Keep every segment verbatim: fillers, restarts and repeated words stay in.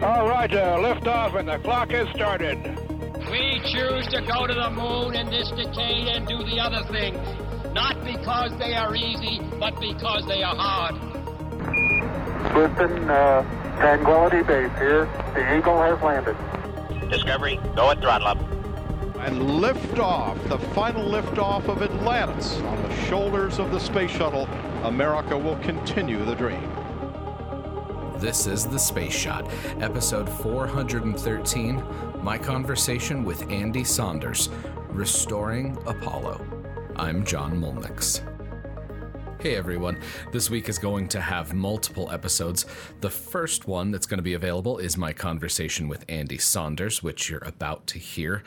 All right, uh, lift off and the clock has started. We choose to go to the moon in this decade and do the other thing, not because they are easy, but because they are hard. Listen, uh, Tranquility Base here. The Eagle has landed. Discovery, go at throttle up. And lift off, the final lift off of Atlantis on the shoulders of the space shuttle. America will continue the dream. This is The Space Shot, episode four hundred thirteen, my conversation with Andy Saunders, Restoring Apollo. I'm John Molnix. Hey everyone, this week is going to have multiple episodes. The first one that's going to be available is my conversation with Andy Saunders, which you're about to hear.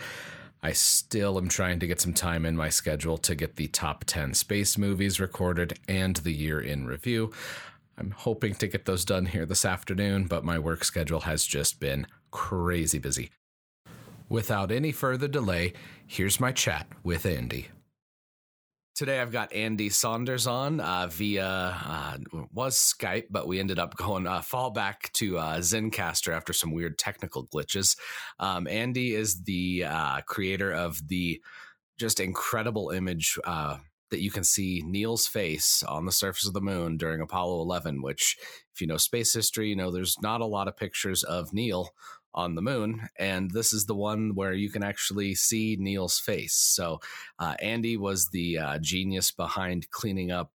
I still am trying to get some time in my schedule to get the top ten space movies recorded and the year in review. I'm hoping to get those done here this afternoon, but my work schedule has just been crazy busy. Without any further delay, here's my chat with Andy. Today I've got Andy Saunders on uh, via, uh, was Skype, but we ended up going uh, fall back to uh, Zencastr after some weird technical glitches. Um, Andy is the uh, creator of the just incredible image uh, that you can see Neil's face on the surface of the moon during Apollo eleven, which, if you know space history, you know there's not a lot of pictures of Neil on the moon, and this is the one where you can actually see Neil's face. So uh, Andy was the uh, genius behind cleaning up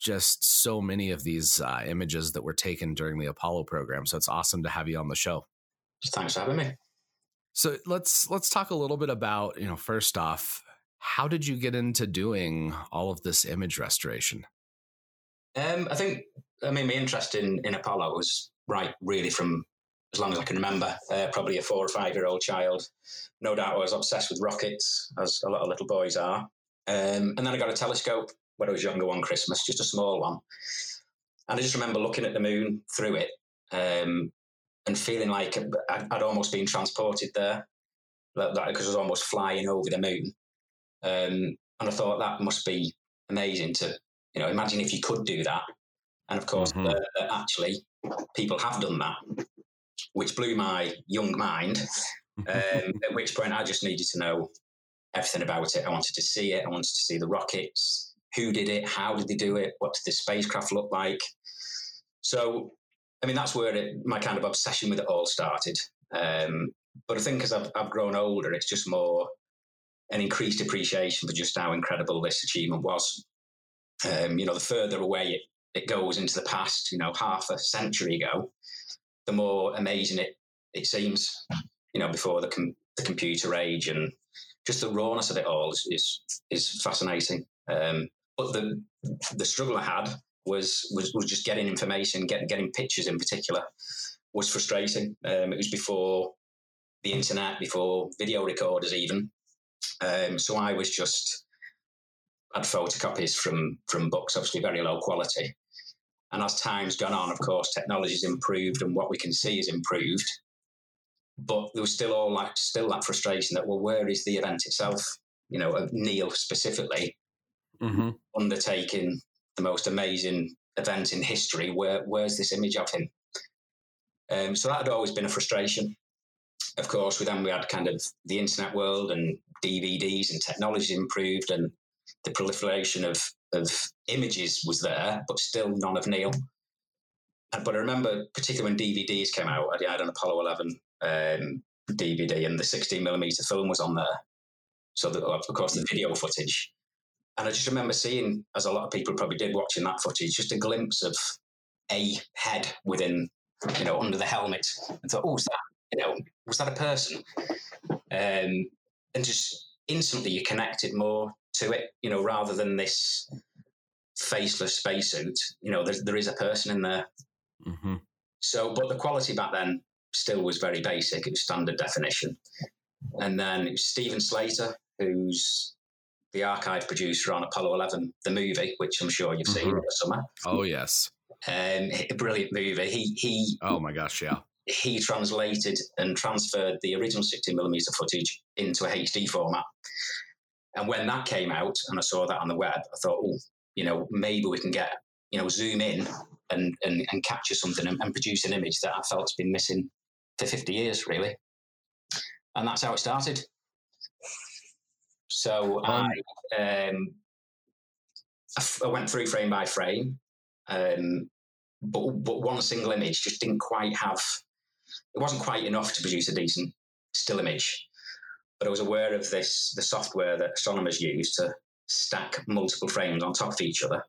just so many of these uh, images that were taken during the Apollo program. So it's awesome to have you on the show. Thanks for having me. So let's let's talk a little bit about, you know, first off, how did you get into doing all of this image restoration? Um, I think, I mean, my interest in, in Apollo was right really from as long as I can remember, uh, probably a four or five-year-old child. No doubt I was obsessed with rockets, as a lot of little boys are. Um, and then I got a telescope when I was younger one Christmas, just a small one. And I just remember looking at the moon through it um, and feeling like I'd, I'd almost been transported there, because I was almost flying over the moon. Um, and I thought that must be amazing to, you know, imagine if you could do that. And of course, mm-hmm. uh, actually, people have done that, which blew my young mind, um, at which point I just needed to know everything about it. I wanted to see it. I wanted to see the rockets. Who did it? How did they do it? What did the spacecraft look like? So, I mean, that's where it, my kind of obsession with it all started. Um, but I think as I've, I've grown older, it's just more an increased appreciation for just how incredible this achievement was. Um, you know, the further away it, it goes into the past, you know, half a century ago, the more amazing it, it seems, you know, before the com- the computer age, and just the rawness of it all is is, is fascinating. Um, but the the struggle I had was was, was just getting information, getting getting pictures in particular, was frustrating. Um, it was before the internet, before video recorders even. Um, so I was just had photocopies from from books, obviously very low quality. And as time's gone on, of course, technology's improved and what we can see is improved. But there was still all like still that frustration that, well, where is the event itself? You know, of Neil specifically mm-hmm. undertaking the most amazing event in history. Where where's this image of him? Um, so that had always been a frustration. Of course, we then we had kind of the internet world and D V Ds, and technology improved, and the proliferation of of images was there, but still none of Neil. And, but I remember, particularly when D V Ds came out, I had an Apollo eleven um, D V D, and the sixteen millimeter film was on there. So, the, of course, the video footage. And I just remember seeing, as a lot of people probably did watching that footage, just a glimpse of a head within, you know, under the helmet. And thought, oh, was that, you know, was that a person? Um, and just instantly you connected more to it, you know, rather than this faceless spacesuit, you know, there is a person in there. Mm-hmm. So, but the quality back then still was very basic. It was standard definition. And then it was Stephen Slater, who's the archive producer on Apollo eleven, the movie, which I'm sure you've mm-hmm. seen in the summer. Oh, yes. Um, a brilliant movie. He, he. Oh my gosh, yeah. He translated and transferred the original sixteen millimeter footage into a H D format. And when that came out and I saw that on the web, I thought, oh, you know, maybe we can get, you know, zoom in and and, and capture something and, and produce an image that I felt has been missing to fifty years, really. And that's how it started. So I, um, I, f- I went through frame by frame, um, but, but one single image just didn't quite have, it wasn't quite enough to produce a decent still image. But I was aware of this, the software that astronomers use to stack multiple frames on top of each other.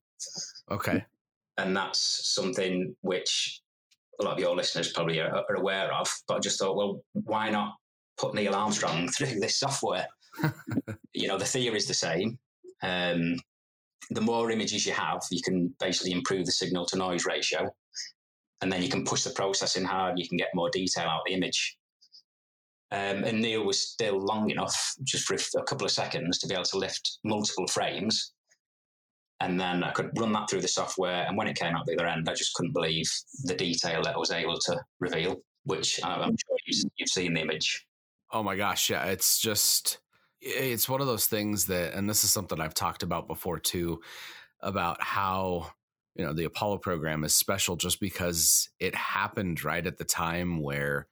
Okay. And that's something which a lot of your listeners probably are, are aware of, but I just thought, well, why not put Neil Armstrong through this software? You know, the theory is the same. Um, the more images you have, you can basically improve the signal to noise ratio, and then you can push the processing hard, you can get more detail out of the image. Um, and Neil was still long enough, just for a couple of seconds, to be able to lift multiple frames. And then I could run that through the software. And when it came out the other end, I just couldn't believe the detail that I was able to reveal, which I'm sure you've seen the image. Oh my gosh. Yeah. It's just, it's one of those things that, and this is something I've talked about before too, about how, you know, the Apollo program is special just because it happened right at the time where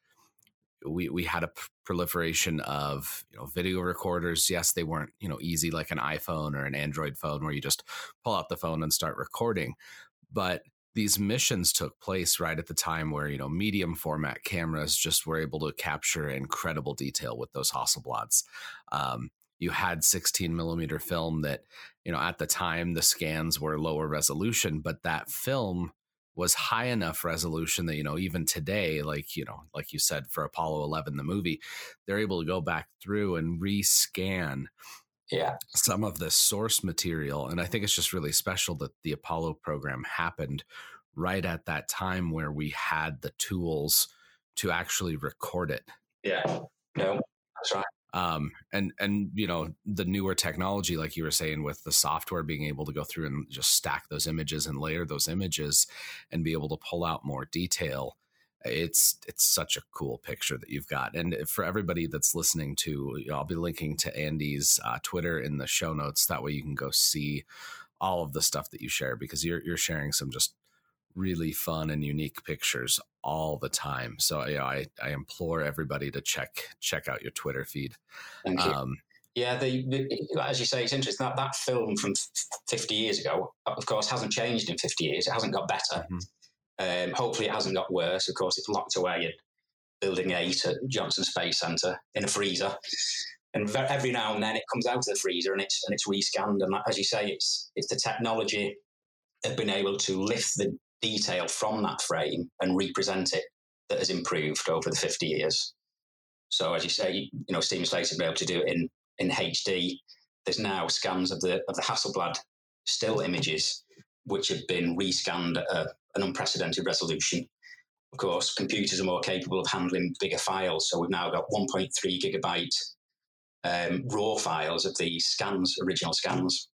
we, we had a p- proliferation of, you know, video recorders. Yes, they weren't, you know, easy like an iPhone or an Android phone where you just pull out the phone and start recording. But these missions took place right at the time where, you know, medium format cameras just were able to capture incredible detail with those Hasselblads. Um, you had sixteen millimeter film that, you know, at the time the scans were lower resolution, but that film was high enough resolution that, you know, even today, like, you know, like you said, for Apollo eleven, the movie, they're able to go back through and rescan yeah. some of the source material. And I think it's just really special that the Apollo program happened right at that time where we had the tools to actually record it. Yeah, no, that's right. Um, and, and, you know, the newer technology, like you were saying, with the software being able to go through and just stack those images and layer those images and be able to pull out more detail. It's, it's such a cool picture that you've got. And for everybody that's listening to, I'll be linking to Andy's uh, Twitter in the show notes. That way you can go see all of the stuff that you share, because you're, you're sharing some just really fun and unique pictures all the time. So you know, I, I implore everybody to check, check out your Twitter feed. Thank you. Um, yeah. The, the, as you say, it's interesting that that film from fifty years ago, of course, hasn't changed in fifty years. It hasn't got better. Mm-hmm. Um, hopefully it hasn't got worse. Of course, it's locked away in building eight at Johnson Space Center in a freezer. And every now and then it comes out of the freezer and it's, and it's rescanned. And that, as you say, it's, it's the technology of being able to lift the detail from that frame and represent it that has improved over the fifty years. So as you say, you know, Stephen Slater will be able to do it in, in H D. There's now scans of the of the Hasselblad still images, which have been rescanned at a, an unprecedented resolution. Of course, computers are more capable of handling bigger files. So we've now got one point three gigabyte um, raw files of the scans, original scans.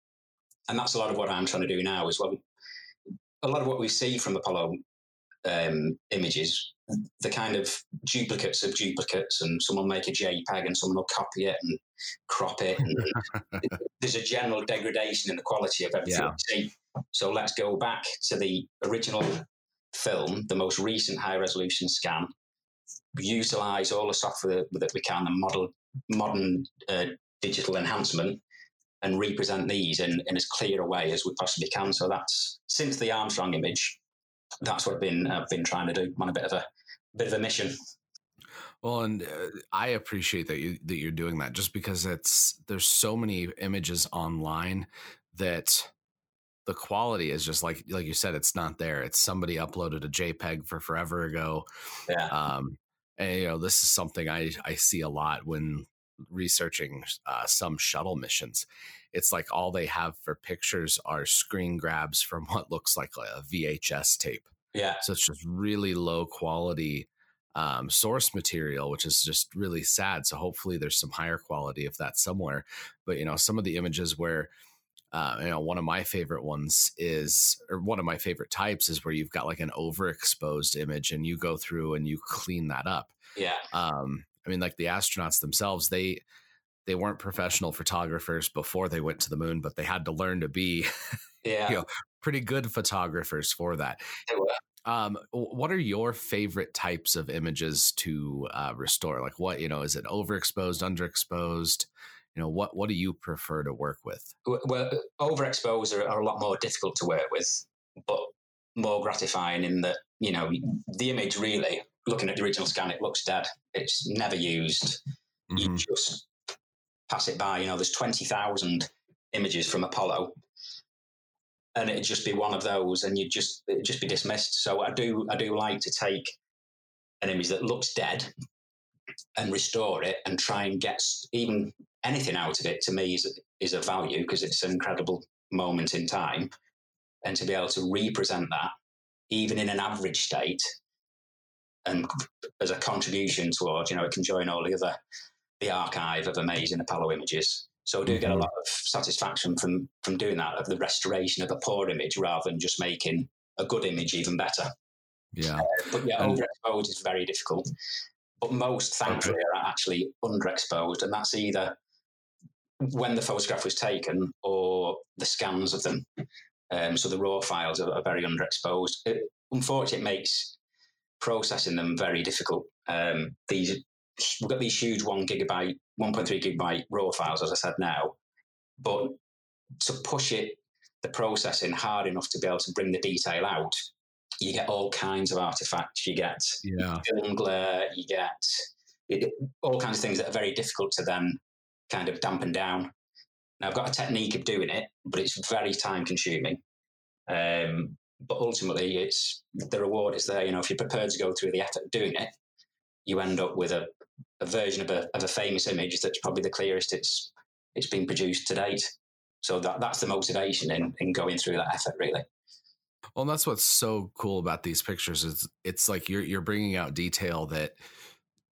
And that's a lot of what I'm trying to do now as well. A lot of what we see from Apollo um, images, the kind of duplicates of duplicates, and someone make a JPEG and someone will copy it and crop it. And there's a general degradation in the quality of everything yeah. we see. So let's go back to the original film, the most recent high-resolution scan, utilise all the software that we can and model modern uh, digital enhancement, and represent these in, in as clear a way as we possibly can. So that's, since the Armstrong image, that's what I've been, I've been trying to do. I'm on a bit of a, a bit of a mission. Well, and uh, I appreciate that you, that you're doing that, just because it's, there's so many images online that the quality is just like, like you said, it's not there. It's somebody uploaded a JPEG for forever ago. Yeah. Um, and you know, this is something I, I see a lot when researching uh, some shuttle missions. It's like all they have for pictures are screen grabs from what looks like a V H S tape. Yeah. So it's just really low quality um, source material, which is just really sad. So hopefully there's some higher quality of that somewhere. But, you know, some of the images where, uh, you know, one of my favorite ones is, or one of my favorite types is where you've got like an overexposed image and you go through and you clean that up. Yeah. Um, I mean, like the astronauts themselves, they they weren't professional photographers before they went to the moon, but they had to learn to be yeah. you know, pretty good photographers for that. Um, what are your favorite types of images to uh, restore? Like what, you know, is it overexposed, underexposed? You know, what, what do you prefer to work with? Well, overexposed are, are a lot more difficult to work with, but more gratifying in that, you know, the image really, looking at the original scan, it looks dead. It's never used. Mm-hmm. You just pass it by. You know, there's twenty thousand images from Apollo, and it'd just be one of those, and you'd just it'd just be dismissed. So I do I do like to take an image that looks dead and restore it, and try and get even anything out of it. To me, is is of value because it's an incredible moment in time, and to be able to represent that even in an average state, and as a contribution towards, you know, it can join all the other the archive of amazing Apollo images. So I do get a lot of satisfaction from from doing that, of the restoration of a poor image rather than just making a good image even better. Yeah. Uh, but yeah, and overexposed is very difficult. But most, thankfully, are actually underexposed. And that's either when the photograph was taken or the scans of them. Um, so the raw files are, are very underexposed. It, unfortunately, it makes processing them very difficult. Um, these We've got these huge one gigabyte, one point three gigabyte raw files, as I said now, but to push it, the processing hard enough to be able to bring the detail out, you get all kinds of artifacts. You get yeah. film glare, you get it, all kinds of things that are very difficult to then kind of dampen down. Now, I've got a technique of doing it, but it's very time consuming. Um, but ultimately, it's the reward is there. You know, if you're prepared to go through the effort of doing it, you end up with a a version of a of a famous image that's probably the clearest it's it's been produced to date. So that that's the motivation in, in going through that effort, really. Well, and that's what's so cool about these pictures is it's like you're you're bringing out detail that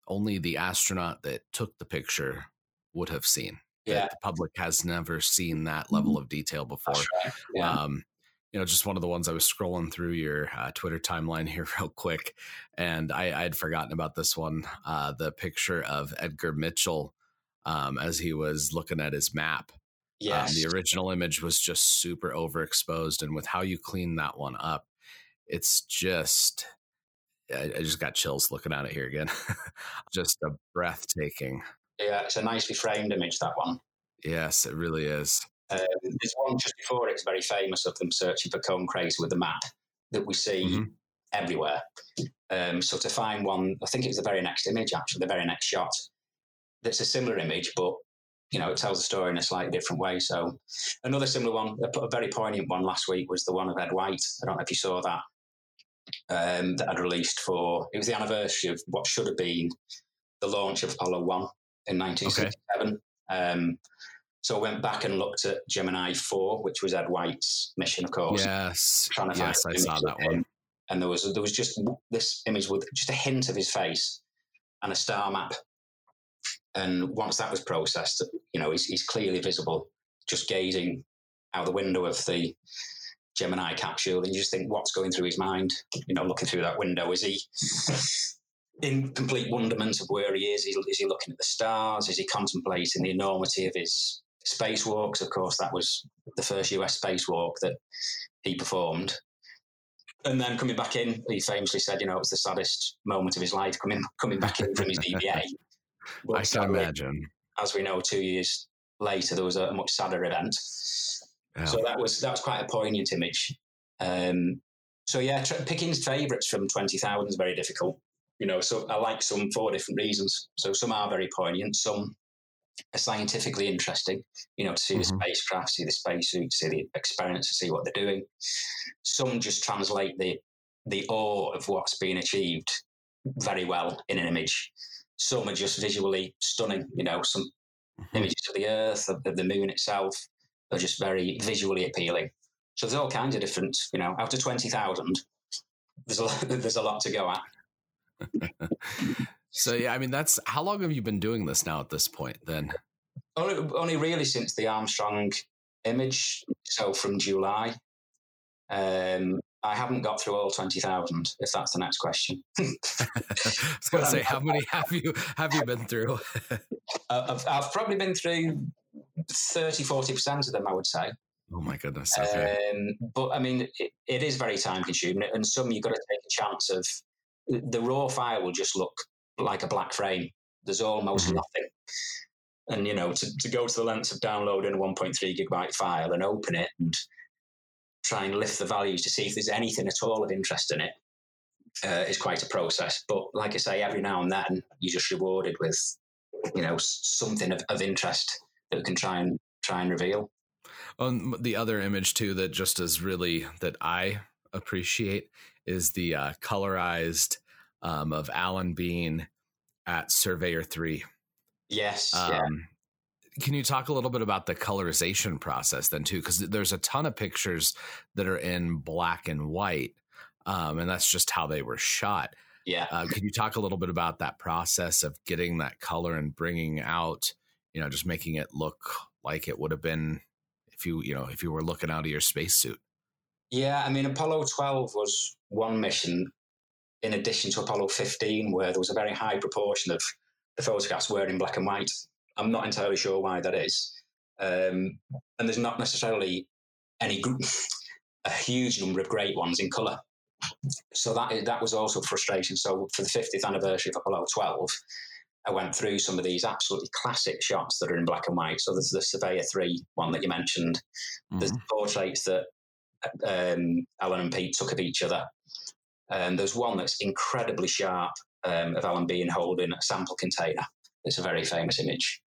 only the astronaut that took the picture would have seen. Yeah, the public has never seen that level of detail before. That's right. Yeah. Um, you know, just one of the ones I was scrolling through your uh, Twitter timeline here real quick, and I, I had forgotten about this one, uh, the picture of Edgar Mitchell um, as he was looking at his map. Yes. Um, the original image was just super overexposed, and with how you clean that one up, it's just, I, I just got chills looking at it here again. Just a breathtaking. Yeah, it's a nicely framed image, that one. Yes, it really is. Um, there's one just before it's very famous of them searching for Cone Crater with the map that we see mm-hmm. everywhere. Um, so to find one, I think it was the very next image, actually, the very next shot. That's a similar image, but, you know, it tells the story in a slightly different way. So another similar one, a, a very poignant one last week was the one of Ed White. I don't know if you saw that, um, that I'd released for, it was the anniversary of what should have been the launch of Apollo one in nineteen sixty-seven. Okay. Um So I went back and looked at Gemini four, which was Ed White's mission, of course. Yes, trying to yes, find I saw that one. And there was there was just this image with just a hint of his face and a star map. And once that was processed, you know, he's, he's clearly visible, just gazing out the window of the Gemini capsule, and you just think, what's going through his mind? You know, looking through that window, is he in complete wonderment of where he is? Is he, is he looking at the stars? Is he contemplating the enormity of his spacewalks? Of course, that was the first U S spacewalk that he performed. And then coming back in, he famously said, you know, it was the saddest moment of his life coming coming back in from his D B A. But I sadly, can imagine. As we know, two years later, there was a much sadder event. Yeah. So that was that was quite a poignant image. Um, so yeah, tra- picking favourites from twenty thousand is very difficult. You know, so I like some for different reasons. So some are very poignant, some are scientifically interesting, you know, to see mm-hmm. the spacecraft, see the spacesuit, see the experiments, to see what they're doing. Some just translate the the awe of what's been achieved very well in an image. Some are just visually stunning, you know, some mm-hmm. images of the Earth, of, of the moon itself, are just very visually appealing. So there's all kinds of different, you know, out of twenty thousand, there's a lot, there's a lot to go at. So, yeah, I mean, that's how long have you been doing this now at this point then? Only, only really since the Armstrong image. So from July, um, I haven't got through all twenty thousand, if that's the next question. I was going to say, how many have you, have you been through? I've, I've probably been through thirty, forty percent of them, I would say. Oh my goodness! Okay. Um, but I mean, it, it is very time consuming, and some you've got to take a chance of. The raw file will just look like a black frame. There's almost mm-hmm. nothing, and you know, to, to go to the length of downloading a one point three gigabyte file and open it and try and lift the values to see if there's anything at all of interest in it uh, is quite a process. But like I say, every now and then you're just rewarded with, you know, something of, of interest that we can try and try and reveal. Um, the other image too that just is really that I appreciate is the uh, colorized um, of Alan Bean at Surveyor three. Yes. Um, yeah. Can you talk a little bit about the colorization process then too? Because there's a ton of pictures that are in black and white, um, and that's just how they were shot. Yeah. Uh, could you talk a little bit about that process of getting that color and bringing out, you know, just making it look like it would have been if you, you know, if you were looking out of your spacesuit? Yeah. I mean, Apollo twelve was one mission in addition to Apollo fifteen, where there was a very high proportion of the photographs were in black and white. I'm not entirely sure why that is. Um, and there's not necessarily any group, a huge number of great ones in color. So that that was also frustrating. So for the fiftieth anniversary of Apollo twelve, I went through some of these absolutely classic shots that are in black and white. So there's the Surveyor three one that you mentioned. Mm-hmm. There's the portraits that um, Alan and Pete took of each other. Um, there's one that's incredibly sharp um, of Alan Bean holding a sample container. It's a very famous image.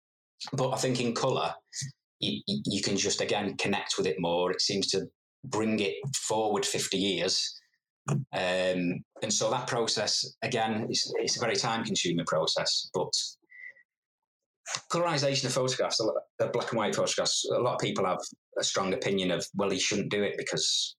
But I think in colour, you, you can just, again, connect with it more. It seems to bring it forward fifty years. Um, and so that process, again, it's, it's a very time-consuming process, but colorization of photographs, of black and white photographs, a lot of people have a strong opinion of, well, he shouldn't do it because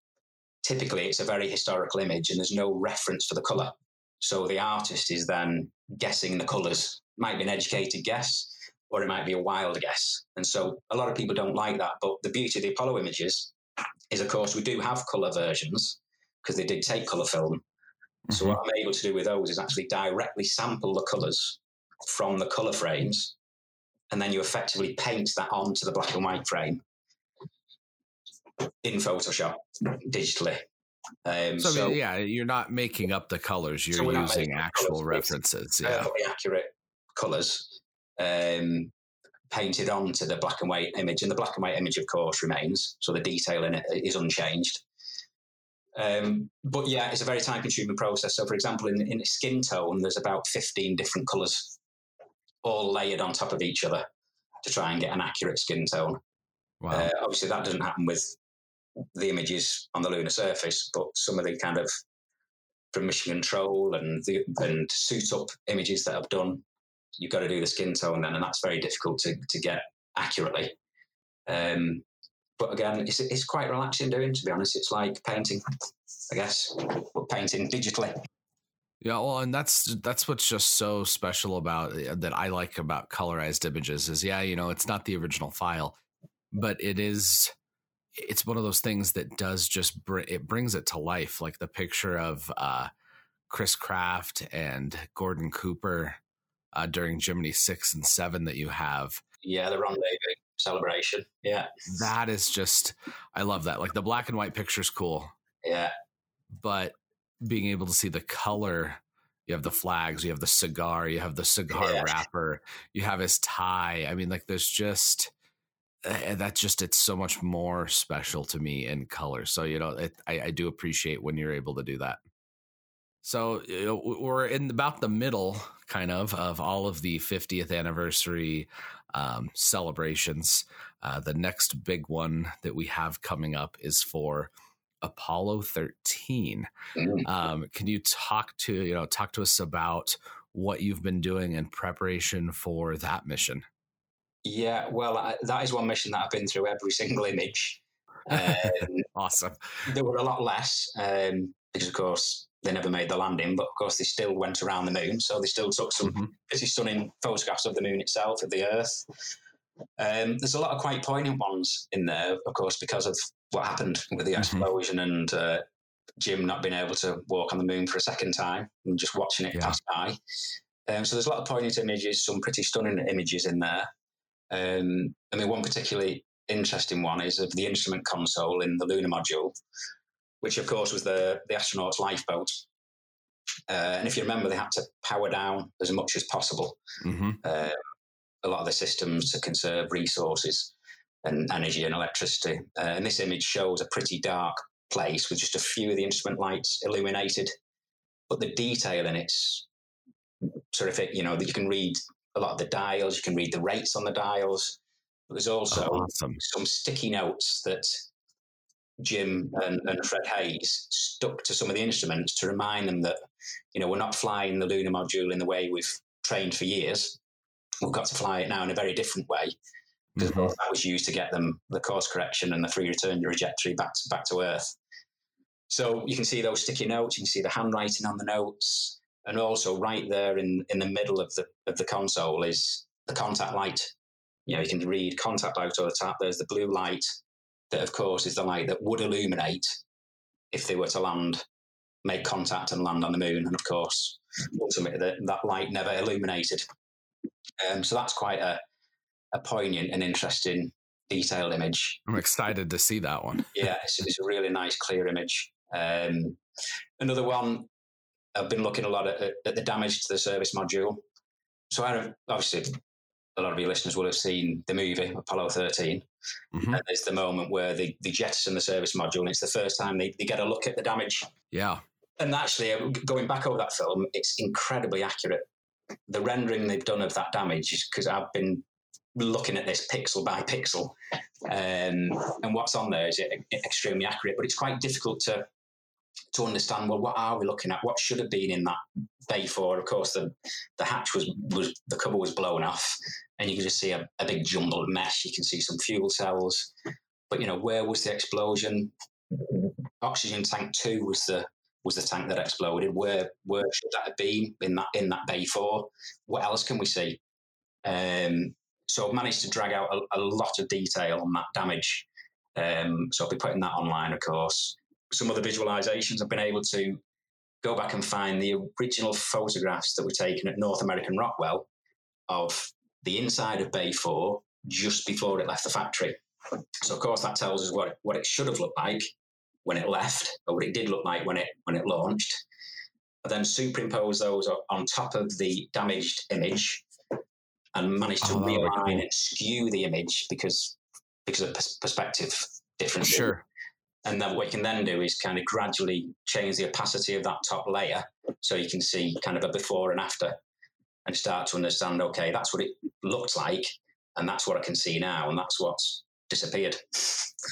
typically it's a very historical image and there's no reference for the color. So the artist is then guessing the colors. Might be an educated guess, or it might be a wild guess. And so a lot of people don't like that, but the beauty of the Apollo images is, of course, we do have color versions, because they did take colour film. So mm-hmm. what I'm able to do with those is actually directly sample the colours from the colour frames, and then you effectively paint that onto the black and white frame in Photoshop digitally. Um, so, so I mean, yeah, you're not making up the colours, you're so using actual colours, references. Yeah. Perfectly accurate colours um, painted onto the black and white image, and the black and white image, of course, remains, so the detail in it is unchanged. Um, but yeah, it's a very time-consuming process. So, for example, in, in skin tone, there's about fifteen different colours all layered on top of each other to try and get an accurate skin tone. Wow. Uh, obviously, that doesn't happen with the images on the lunar surface, but some of the kind of from Mission Control and the, and suit-up images that I've done, you've got to do the skin tone then, and that's very difficult to, to get accurately. Um, But again, it's, it's quite relaxing doing, to be honest. It's like painting, I guess, but painting digitally. Yeah, well, and that's that's what's just so special about that I like about colorized images is, yeah, you know, it's not the original file, but it is. It's one of those things that does just br- it brings it to life, like the picture of uh, Chris Kraft and Gordon Cooper uh, during Gemini six and seven that you have. Yeah, the rendezvous celebration. Yeah, that is just, I love that. Like the black and white picture is cool. Yeah, but being able to see the color, you have the flags, you have the cigar, you have the cigar yeah. wrapper, you have his tie. I mean, like there's just uh, that's just it's so much more special to me in color. So you know, it, I, I do appreciate when you're able to do that. So you know, we're in about the middle, kind of, of all of the fiftieth anniversary um, celebrations. Uh, the next big one that we have coming up is for Apollo thirteen. Um, can you talk to you know talk to us about what you've been doing in preparation for that mission? Yeah, well, I, that is one mission that I've been through every single image. Um, awesome. There were a lot less um, because, of course, they never made the landing, but of course they still went around the moon. So they still took some mm-hmm. pretty stunning photographs of the moon itself, of the Earth. Um, there's a lot of quite poignant ones in there, of course, because of what happened with the mm-hmm. explosion and uh, Jim not being able to walk on the moon for a second time and just watching it yeah. pass by. Um, so there's a lot of poignant images, some pretty stunning images in there. Um, I mean, one particularly interesting one is of the instrument console in the lunar module, which of course was the, the astronauts' lifeboat. Uh, and if you remember, they had to power down as much as possible. Mm-hmm. Uh, a lot of the systems to conserve resources and energy and electricity. Uh, and this image shows a pretty dark place with just a few of the instrument lights illuminated. But the detail in it's terrific, you know, that you can read a lot of the dials, you can read the rates on the dials. But there's also oh, awesome. some sticky notes that Jim and, and Fred Haise stuck to some of the instruments to remind them that, you know, we're not flying the lunar module in the way we've trained for years. We've got to fly it now in a very different way, because mm-hmm. that was used to get them the course correction and the free return trajectory back to, back to Earth. So you can see those sticky notes, you can see the handwriting on the notes, and also right there in, in the middle of the of the console is the contact light. You know, you can read contact light over the top. There's the blue light that, of course, is the light that would illuminate if they were to land, make contact and land on the moon. And, of course, ultimately that, that light never illuminated. Um, so that's quite a, a poignant and interesting detailed image. I'm excited to see that one. Yeah, it's, it's a really nice, clear image. Um, another one, I've been looking a lot at, at the damage to the service module. So I obviously... a lot of your listeners will have seen the movie Apollo thirteen. Mm-hmm. And there's the moment where they, they jettison the service module, and it's the first time they, they get a look at the damage. Yeah. And actually, going back over that film, it's incredibly accurate. The rendering they've done of that damage is, because I've been looking at this pixel by pixel, um, and what's on there is extremely accurate, but it's quite difficult to to understand, well, what are we looking at? What should have been in that bay four? Of course, the, the hatch was, was, the cover was blown off, and you can just see a, a big jumbled mess. You can see some fuel cells, but, you know, where was the explosion? Oxygen tank two was the, was the tank that exploded. Where, where should that have been in that, in that bay four? What else can we see? Um, so I've managed to drag out a, a lot of detail on that damage. Um, so I'll be putting that online, of course. Some of the visualizations, I've been able to go back and find the original photographs that were taken at North American Rockwell of the inside of Bay four just before it left the factory. So, of course, that tells us what, what it should have looked like when it left, or what it did look like when it when it launched. I then superimpose those on top of the damaged image and managed to oh, realign and skew the image because because of perspective differences. Sure. And then what you can then do is kind of gradually change the opacity of that top layer, so you can see kind of a before and after, and start to understand, okay, that's what it looked like, and that's what I can see now, and that's what's disappeared.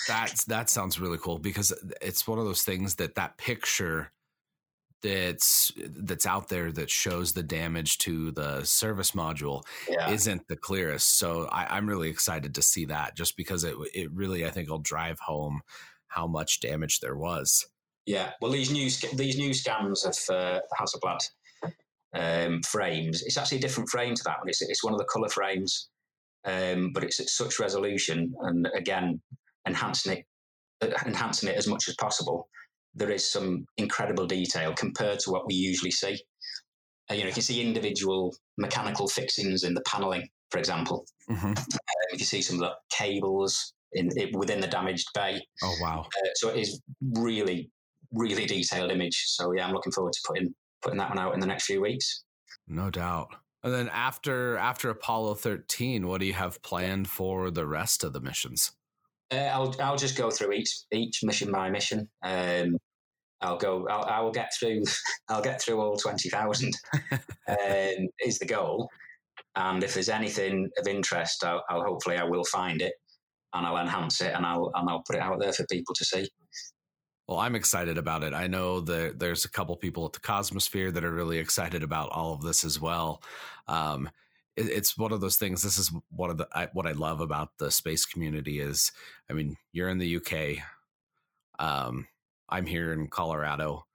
That's, that sounds really cool, because it's one of those things that that picture that's, that's out there that shows the damage to the service module yeah. isn't the clearest. So I, I'm really excited to see that, just because it, it really, I think, will drive home how much damage there was. Yeah, well, these new these new scans of uh, Hasselblad um, frames, it's actually a different frame to that one. It's, it's one of the colour frames, um, but it's at such resolution, and again, enhancing it, uh, enhancing it as much as possible. There is some incredible detail compared to what we usually see. Uh, you know, you can see individual mechanical fixings in the panelling, for example. Mm-hmm. Um, you can see some of the cables In, it, within the damaged bay. Oh, wow. Uh, so it is really, really detailed image. So, yeah, I'm looking forward to putting putting that one out in the next few weeks. No doubt. And then after after Apollo thirteen, what do you have planned for the rest of the missions? Uh, I'll I'll just go through each each mission by mission. Um, I'll go. I'll, I'll get through. I'll get through all twenty thousand. um, is the goal. And if there's anything of interest, I'll, I'll hopefully I will find it. And I'll enhance it, and I'll and I'll put it out there for people to see. Well, I'm excited about it. I know that there's a couple people at the Cosmosphere that are really excited about all of this as well. Um, it, it's one of those things. This is one of the I, what I love about the space community is, I mean, you're in the U K. Um, I'm here in Colorado.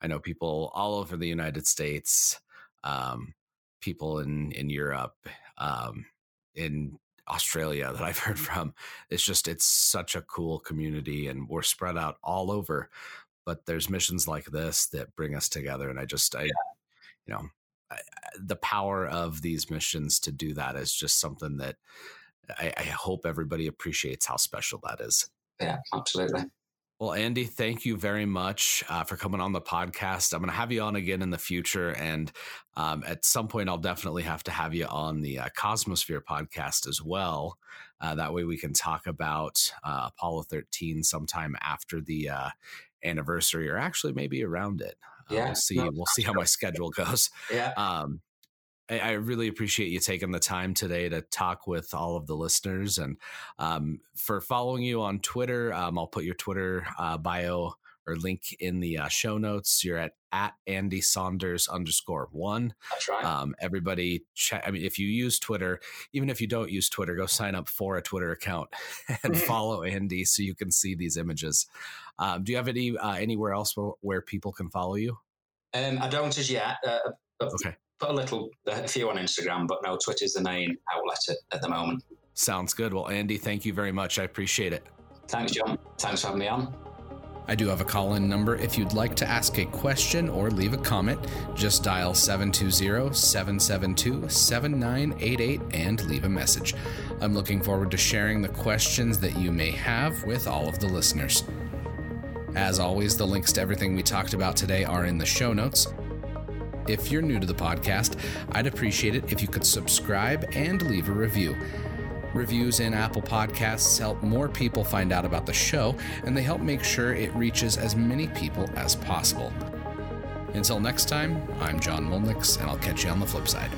I know people all over the United States. Um, people in in Europe. Um, in Australia that I've heard from. It's just, it's such a cool community, and we're spread out all over, but there's missions like this that bring us together. And I just, I, yeah. you know, I, the power of these missions to do that is just something that I, I hope everybody appreciates how special that is. Yeah, absolutely. Well, Andy, thank you very much uh, for coming on the podcast. I'm going to have you on again in the future. And um, at some point, I'll definitely have to have you on the uh, Cosmosphere podcast as well. Uh, that way we can talk about uh, Apollo thirteen sometime after the uh, anniversary, or actually maybe around it. Uh, yeah, we'll see, no, we'll see how my schedule goes. Yeah. Um, I, I really appreciate you taking the time today to talk with all of the listeners, and um, for following you on Twitter. Um, I'll put your Twitter uh, bio or link in the uh, show notes. You're at, at Andy Saunders underscore one. That's right. Um, everybody, check, I mean, if you use Twitter, even if you don't use Twitter, go sign up for a Twitter account and follow Andy so you can see these images. Um, do you have any uh, anywhere else where, where people can follow you? Um, I don't as yet. Uh, okay. Put a little, a few on Instagram, but no, Twitter's the main outlet at, at the moment. Sounds good. Well, Andy, thank you very much. I appreciate it. Thanks, John. Thanks for having me on. I do have a call-in number. If you'd like to ask a question or leave a comment, just dial seven two zero, seven seven two, seven nine eight eight and leave a message. I'm looking forward to sharing the questions that you may have with all of the listeners. As always, the links to everything we talked about today are in the show notes. If you're new to the podcast, I'd appreciate it if you could subscribe and leave a review. Reviews in Apple Podcasts help more people find out about the show, and they help make sure it reaches as many people as possible. Until next time, I'm John Molnix, and I'll catch you on the flip side.